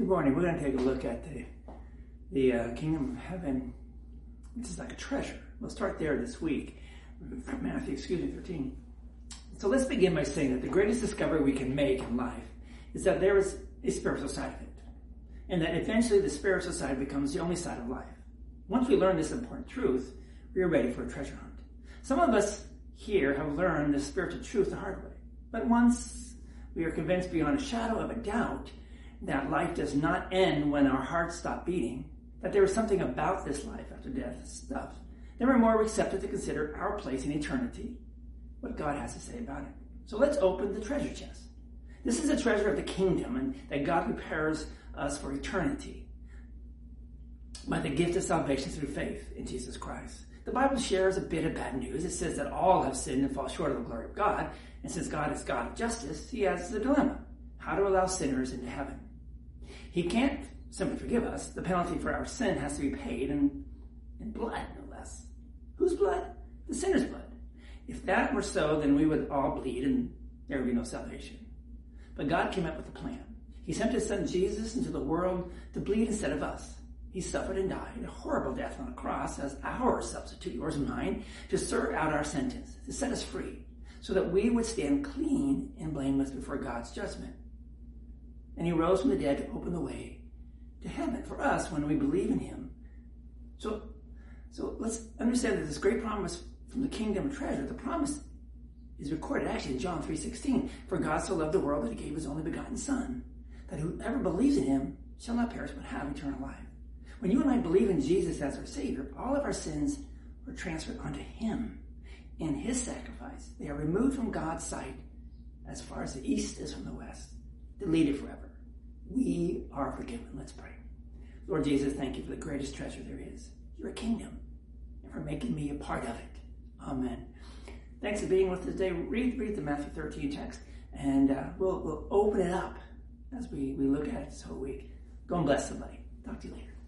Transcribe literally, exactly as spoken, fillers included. Good morning. We're going to take a look at the, the uh, kingdom of heaven, which is like a treasure. We'll start there this week from Matthew, excuse me, thirteen. So let's begin by saying that the greatest discovery we can make in life is that there is a spiritual side of it, and that eventually the spiritual side becomes the only side of life. Once we learn this important truth, we are ready for a treasure hunt. Some of us here have learned this spiritual truth the hard way, but once we are convinced beyond a shadow of a doubt that life does not end when our hearts stop beating, that there is something about this life after death stuff, then we're more receptive to consider our place in eternity, what God has to say about it. So let's open the treasure chest. This is a treasure of the kingdom, and that God prepares us for eternity by the gift of salvation through faith in Jesus Christ. The Bible shares a bit of bad news. It says that all have sinned and fall short of the glory of God, and since God is God of justice, he has the dilemma: how to allow sinners into heaven. He can't simply forgive us. The penalty for our sin has to be paid in, in blood, no less. Whose blood? The sinner's blood. If that were so, then we would all bleed and there would be no salvation. But God came up with a plan. He sent his son Jesus into the world to bleed instead of us. He suffered and died a horrible death on the cross as our substitute, yours and mine, to serve out our sentence, to set us free, so that we would stand clean and blameless before God's judgment. And he rose from the dead to open the way to heaven for us when we believe in him. So, so let's understand that this great promise from the kingdom of treasure, the promise is recorded actually in John three sixteen. For God so loved the world that he gave his only begotten son, that whoever believes in him shall not perish but have eternal life. When you and I believe in Jesus as our Savior, all of our sins are transferred unto him. In his sacrifice, they are removed from God's sight as far as the east is from the west, deleted forever. We are forgiven. Let's pray. Lord Jesus, thank you for the greatest treasure there is, your kingdom, and for making me a part of it. Amen. Thanks for being with us today. Read, read the Matthew thirteen text, and uh, we'll, we'll open it up as we, we look at it this whole week. Go and bless somebody. Talk to you later.